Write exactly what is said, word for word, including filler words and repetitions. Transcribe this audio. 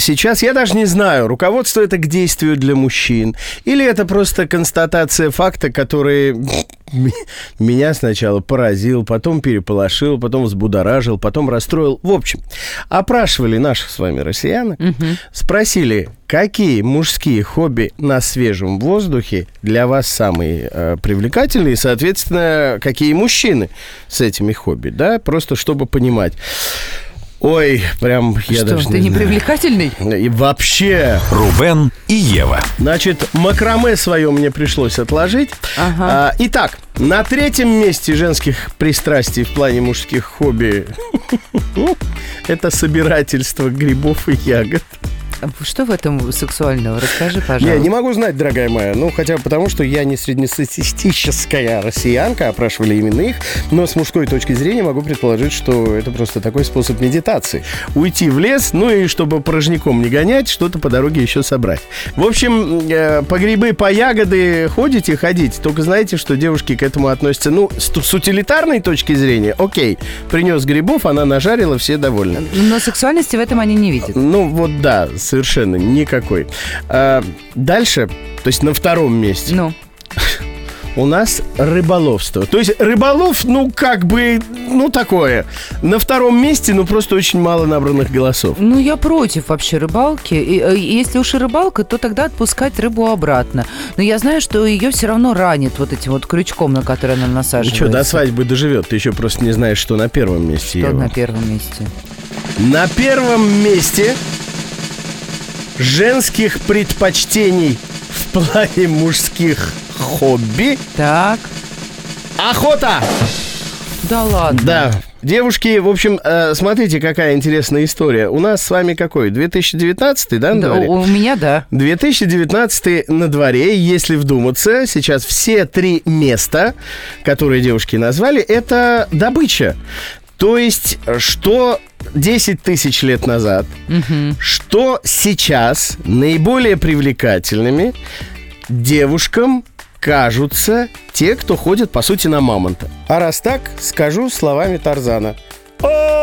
сейчас, я даже не знаю, руководство это к действию для мужчин, или это просто констатация факта, который меня сначала поразил, потом переполошил, потом взбудоражил, потом расстроил. В общем, опрашивали наших с вами россиянок, угу. спросили, какие мужские хобби на свежем воздухе для вас самые э, привлекательные, и, соответственно, какие мужчины с этими хобби, да, просто чтобы понимать. Ой, прям я Что, даже не Что, ты не знаю. Привлекательный? И вообще. Рубен и Ева. Значит, макраме свое мне пришлось отложить. Ага. А, итак, на третьем месте женских пристрастий в плане мужских хобби это собирательство грибов и ягод. Что в этом сексуального? Расскажи, пожалуйста. Я не могу знать, дорогая моя. Ну, хотя бы потому, что я не среднестатистическая россиянка, опрашивали именно их. Но с мужской точки зрения могу предположить, что это просто такой способ медитации. Уйти в лес, ну и чтобы порожняком не гонять, что-то по дороге еще собрать. В общем, по грибы, по ягоды ходите, ходите. Только знаете, что девушки к этому относятся. Ну, с утилитарной точки зрения, окей. Принес грибов, она нажарила, все довольны. Но сексуальности в этом они не видят. Ну, вот да, совершенно никакой. А дальше, то есть на втором месте, ну. у нас рыболовство. То есть рыболов, ну, как бы, ну, такое. На втором месте, ну, просто очень мало набранных голосов. Ну, я против вообще рыбалки. И, и если уж и рыбалка, то тогда отпускать рыбу обратно. Но я знаю, что ее все равно ранит вот этим вот крючком, на который она насаживается. Ну, что, до свадьбы доживет. Ты еще просто не знаешь, что на первом месте. Что его. на первом месте? На первом месте... женских предпочтений в плане мужских хобби. Так. Охота! Да ладно. Да. Девушки, в общем, смотрите, какая интересная история. У нас с вами какой? две тысячи девятнадцатый, да, на да, дворе? У меня, да. две тысячи девятнадцатый на дворе, если вдуматься, сейчас все три места, которые девушки назвали, это добыча. То есть, что десять тысяч лет назад, угу. что сейчас наиболее привлекательными девушкам кажутся те, кто ходит, по сути, на мамонта. А раз так, скажу словами Тарзана. О!